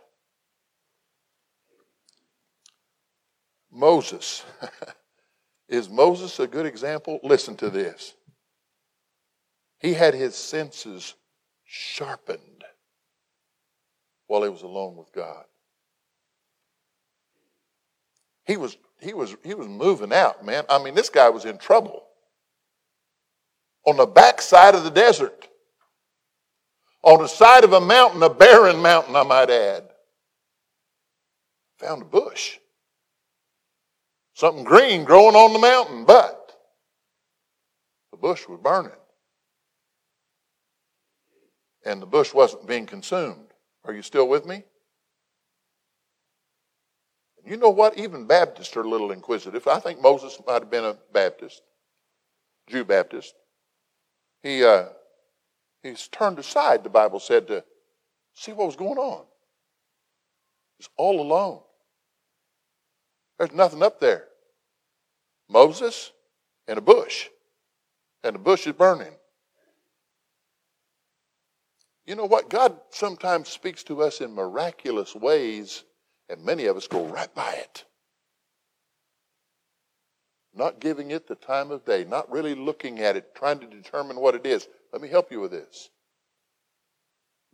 Moses. Is Moses a good example? Listen to this. He had his senses sharpened while he was alone with God. He was, he was, he was moving out, man. I mean, this guy was in trouble. On the backside of the desert. On the side of a mountain, a barren mountain, I might add. Found a bush. Something green growing on the mountain, but the bush was burning. And the bush wasn't being consumed. Are you still with me? You know what? Even Baptists are a little inquisitive. I think Moses might have been a Baptist, Jew Baptist. He uh, he's turned aside, the Bible said, to see what was going on. He's all alone. There's nothing up there. Moses and a bush. And the bush is burning. You know what? God sometimes speaks to us in miraculous ways, and many of us go right by it. Not giving it the time of day, not really looking at it, trying to determine what it is. Let me help you with this.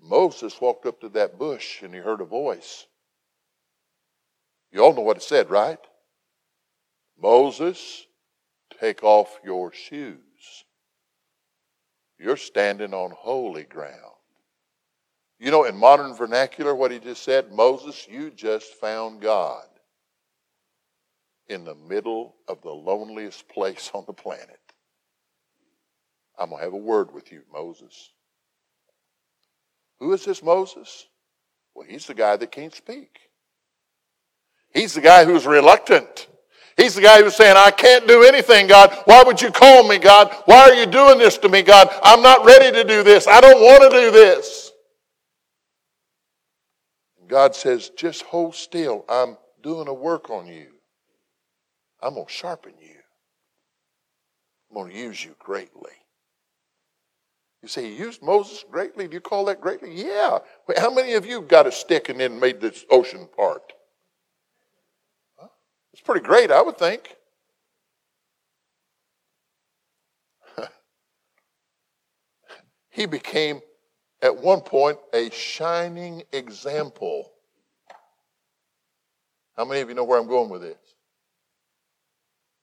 Moses walked up to that bush and he heard a voice. You all know what it said, right? Moses, take off your shoes. You're standing on holy ground. You know, in modern vernacular, what he just said, Moses, you just found God in the middle of the loneliest place on the planet. I'm going to have a word with you, Moses. Who is this Moses? Well, he's the guy that can't speak. He's the guy who's reluctant. He's the guy who's saying, I can't do anything, God. Why would you call me, God? Why are you doing this to me, God? I'm not ready to do this. I don't want to do this. And God says, just hold still. I'm doing a work on you. I'm going to sharpen you. I'm going to use you greatly. You say, he used Moses greatly? Do you call that greatly? Yeah. How many of you got a stick and then made this ocean part? Huh? It's pretty great, I would think. He became, at one point, a shining example. How many of you know where I'm going with this?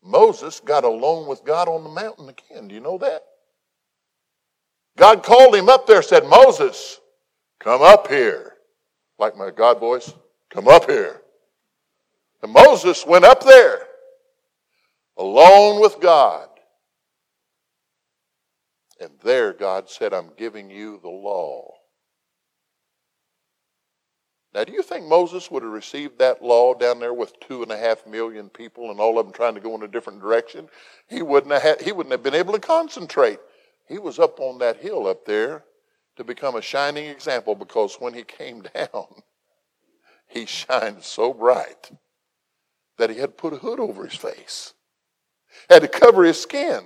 Moses got alone with God on the mountain again. Do you know that? God called him up there and said, Moses, come up here. Like my God voice, come up here. And Moses went up there, alone with God. And there God said, I'm giving you the law. Now, do you think Moses would have received that law down there with two and a half million people and all of them trying to go in a different direction? He wouldn't have, had, he wouldn't have been able to concentrate. He was up on that hill up there to become a shining example, because when he came down, he shined so bright that he had to put a hood over his face, had to cover his skin.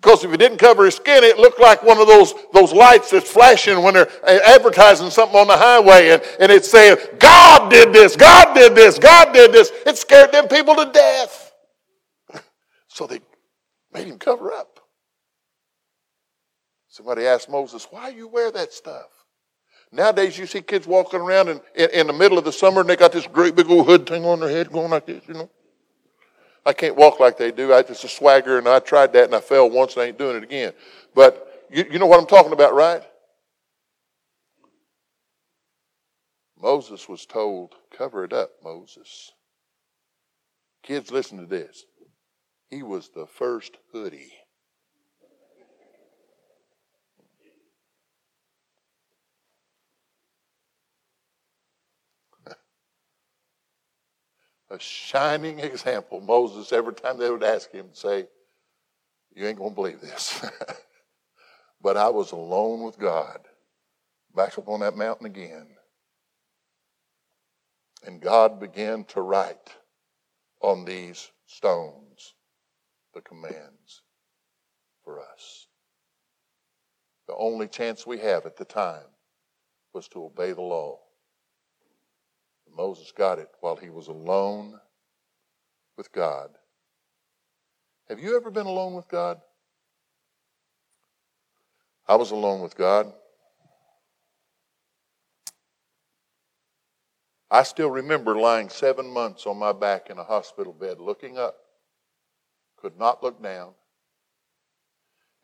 Because if he didn't cover his skin, it looked like one of those, those lights that's flashing when they're advertising something on the highway, and, and it's saying, God did this, God did this, God did this. It scared them people to death. So they made him cover up. Somebody asked Moses, why you wear that stuff? Nowadays you see kids walking around in, in, in the middle of the summer and they got this great big old hood thing on their head going like this, you know. I can't walk like they do. I just a swagger, and I tried that and I fell once and I ain't doing it again. But you, you know what I'm talking about, right? Moses was told, cover it up, Moses. Kids, listen to this. He was the first hoodie. A shining example. Moses, every time they would ask him, say, you ain't going to believe this. But I was alone with God, back up on that mountain again. And God began to write on these stones the commands for us. The only chance we have at the time was to obey the law. Moses got it while he was alone with God. Have you ever been alone with God? I was alone with God. I still remember lying seven months on my back in a hospital bed, looking up, could not look down.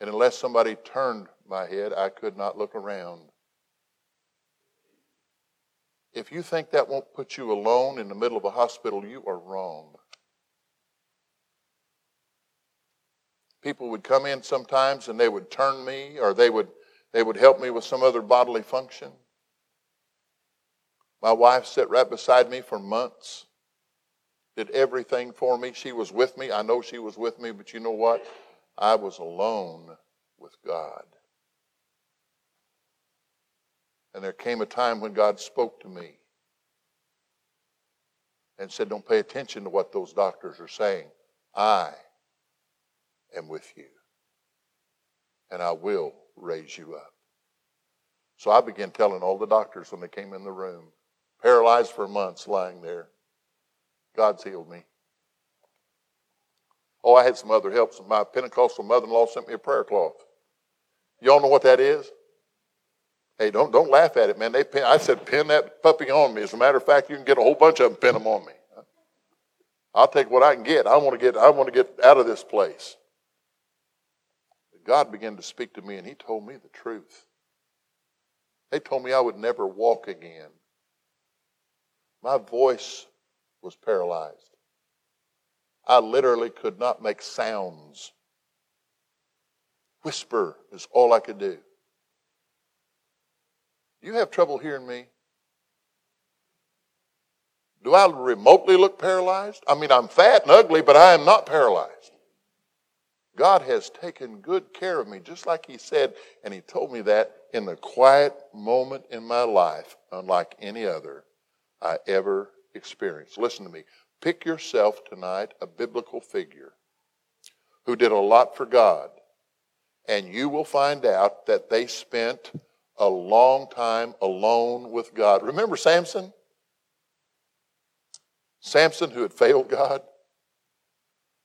And unless somebody turned my head, I could not look around. If you think that won't put you alone in the middle of a hospital, you are wrong. People would come in sometimes and they would turn me, or they would, they would help me with some other bodily function. My wife sat right beside me for months, did everything for me. She was with me. I know she was with me, but you know what? I was alone with God. And there came a time when God spoke to me and said, don't pay attention to what those doctors are saying. I am with you, and I will raise you up. So I began telling all the doctors when they came in the room, paralyzed for months, lying there, God's healed me. Oh, I had some other help. My Pentecostal mother-in-law sent me a prayer cloth. Y'all know what that is? Hey, don't don't laugh at it, man. They pin, I said, pin that puppy on me. As a matter of fact, you can get a whole bunch of them, pin them on me. I'll take what I can get. I want to get I want to get out of this place. But God began to speak to me, and he told me the truth. They told me I would never walk again. My voice was paralyzed. I literally could not make sounds. Whisper is all I could do. You have trouble hearing me? Do I remotely look paralyzed? I mean, I'm fat and ugly, but I am not paralyzed. God has taken good care of me, just like he said, and he told me that in the quiet moment in my life, unlike any other I ever experienced. Listen to me. Pick yourself tonight a biblical figure who did a lot for God, and you will find out that they spent a long time alone with God. Remember Samson? Samson who had failed God?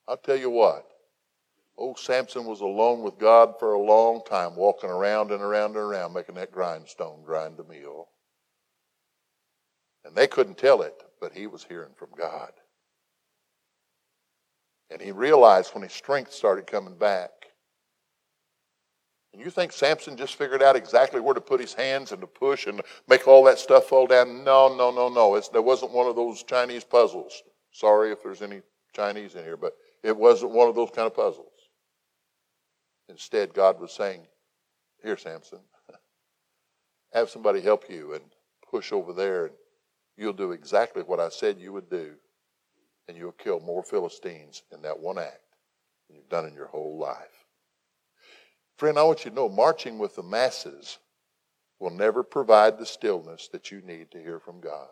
I'll tell you what. Oh, Samson was alone with God for a long time, walking around and around and around, making that grindstone grind the meal. And they couldn't tell it, but he was hearing from God. And he realized when his strength started coming back. And you think Samson just figured out exactly where to put his hands and to push and make all that stuff fall down? No, no, no, no. It's, there wasn't one of those Chinese puzzles. Sorry if there's any Chinese in here, but it wasn't one of those kind of puzzles. Instead, God was saying, here, Samson, have somebody help you and push over there, and you'll do exactly what I said you would do, and you'll kill more Philistines in that one act than you've done in your whole life. Friend, I want you to know marching with the masses will never provide the stillness that you need to hear from God.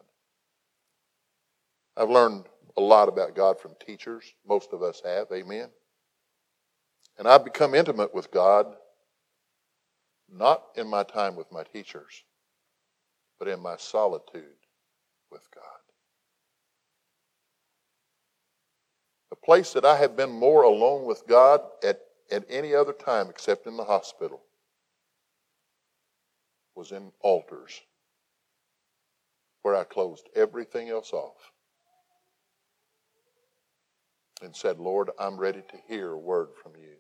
I've learned a lot about God from teachers. Most of us have, amen? And I've become intimate with God, not in my time with my teachers, but in my solitude with God. The place that I have been more alone with God at at any other time except in the hospital was in altars where I closed everything else off and said, Lord, I'm ready to hear a word from you.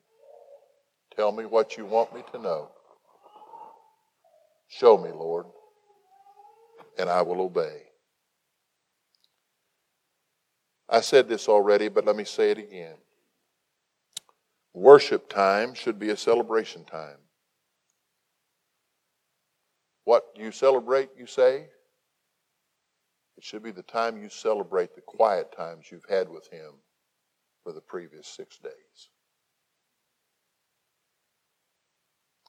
Tell me what you want me to know. Show me, Lord, and I will obey. I said this already, but let me say it again. Worship time should be a celebration time. What you celebrate, you say? It should be the time you celebrate the quiet times you've had with him for the previous six days.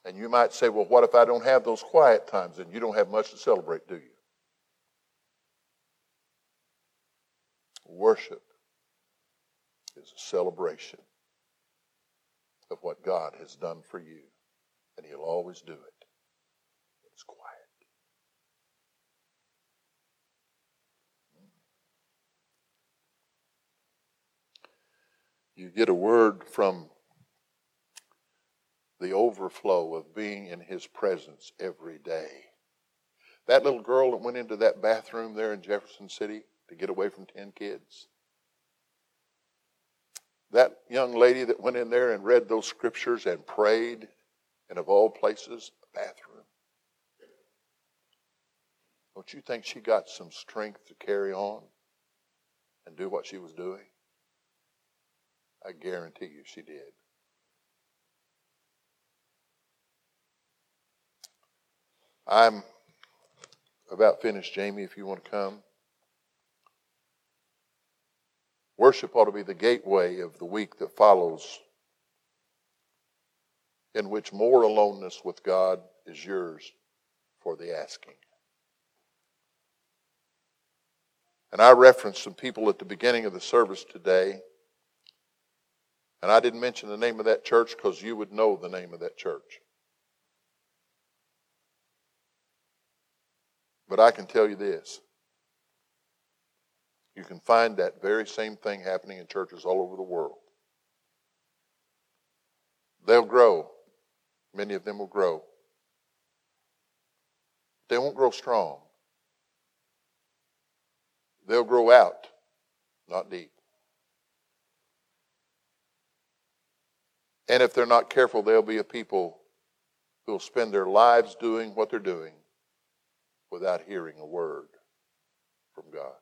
And you might say, well, what if I don't have those quiet times? And you don't have much to celebrate, do you? Worship is a celebration of what God has done for you. And he'll always do it. It's quiet. You get a word from the overflow of being in his presence every day. That little girl that went into that bathroom there in Jefferson City to get away from ten kids. That young lady that went in there and read those scriptures and prayed, and of all places, a bathroom. Don't you think she got some strength to carry on and do what she was doing? I guarantee you she did. I'm about finished, Jamie, if you want to come. Worship ought to be the gateway of the week that follows, in which more aloneness with God is yours for the asking. And I referenced some people at the beginning of the service today, and I didn't mention the name of that church because you would know the name of that church. But I can tell you this. You can find that very same thing happening in churches all over the world. They'll grow. Many of them will grow. They won't grow strong. They'll grow out, not deep. And if they're not careful, they'll be a people who will spend their lives doing what they're doing without hearing a word from God.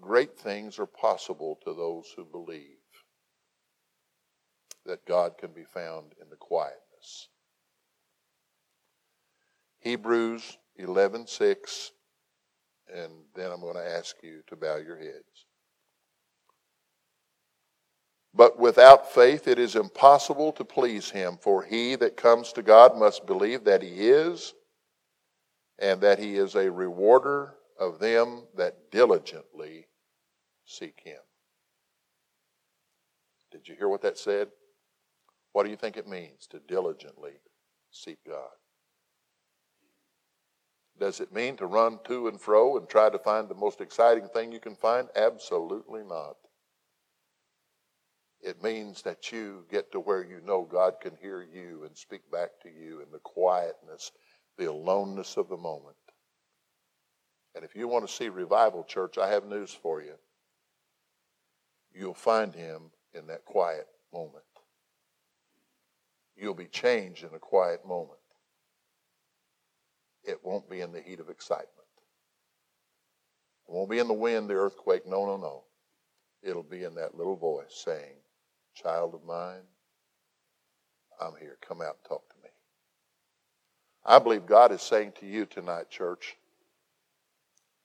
Great things are possible to those who believe that God can be found in the quietness. Hebrews eleven six and then I'm going to ask you to bow your heads. But without faith it is impossible to please him, for he that comes to God must believe that he is, and that he is a rewarder of them that diligently seek him. Did you hear what that said? What do you think it means to diligently seek God? Does it mean to run to and fro and try to find the most exciting thing you can find? Absolutely not. It means that you get to where you know God can hear you and speak back to you in the quietness, the aloneness of the moment. And if you want to see revival, church, I have news for you. You'll find him in that quiet moment. You'll be changed in a quiet moment. It won't be in the heat of excitement. It won't be in the wind, the earthquake. No, no, no. It'll be in that little voice saying, "Child of mine, I'm here. Come out and talk to me." I believe God is saying to you tonight, church,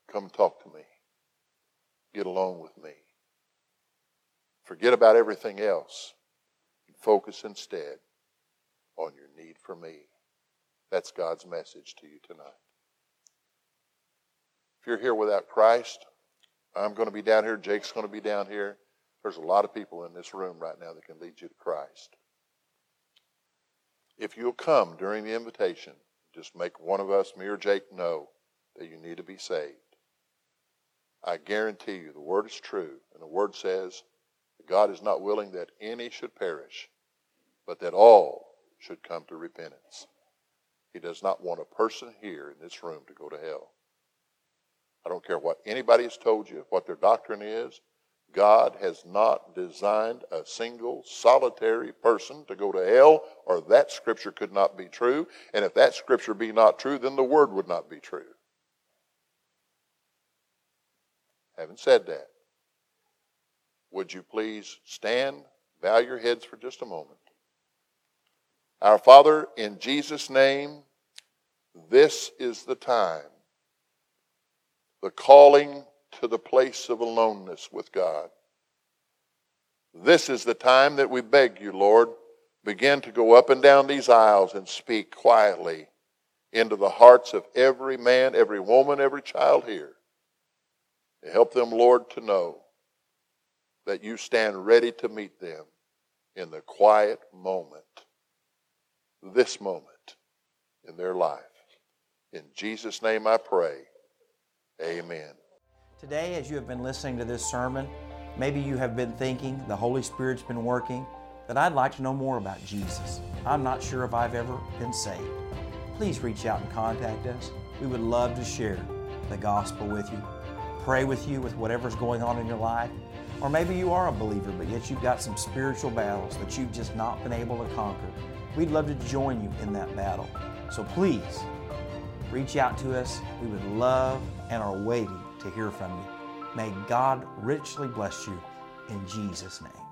come talk to me. Get alone with me. Forget about everything else. Focus instead on your need for me. That's God's message to you tonight. If you're here without Christ, I'm going to be down here. Jake's going to be down here. There's a lot of people in this room right now that can lead you to Christ. If you'll come during the invitation, just make one of us, me or Jake, know that you need to be saved. I guarantee you the word is true, and the word says that God is not willing that any should perish, but that all should come to repentance. He does not want a person here in this room to go to hell. I don't care what anybody has told you, what their doctrine is. God has not designed a single solitary person to go to hell, or that scripture could not be true. And if that scripture be not true, then the word would not be true. Having said that, would you please stand, bow your heads for just a moment. Our Father, in Jesus' name, this is the time. The calling to the place of aloneness with God. This is the time that we beg you, Lord, begin to go up and down these aisles and speak quietly into the hearts of every man, every woman, every child here. And help them, Lord, to know that you stand ready to meet them in the quiet moment, this moment in their life. In Jesus' name I pray. Amen. Today, as you have been listening to this sermon, maybe you have been thinking, the Holy Spirit's been working, that I'd like to know more about Jesus. I'm not sure if I've ever been saved. Please reach out and contact us. We would love to share the gospel with you, pray with you with whatever's going on in your life. Or maybe you are a believer, but yet you've got some spiritual battles that you've just not been able to conquer. We'd love to join you in that battle. So please, reach out to us. We would love and are waiting to hear from you. May God richly bless you in Jesus' name.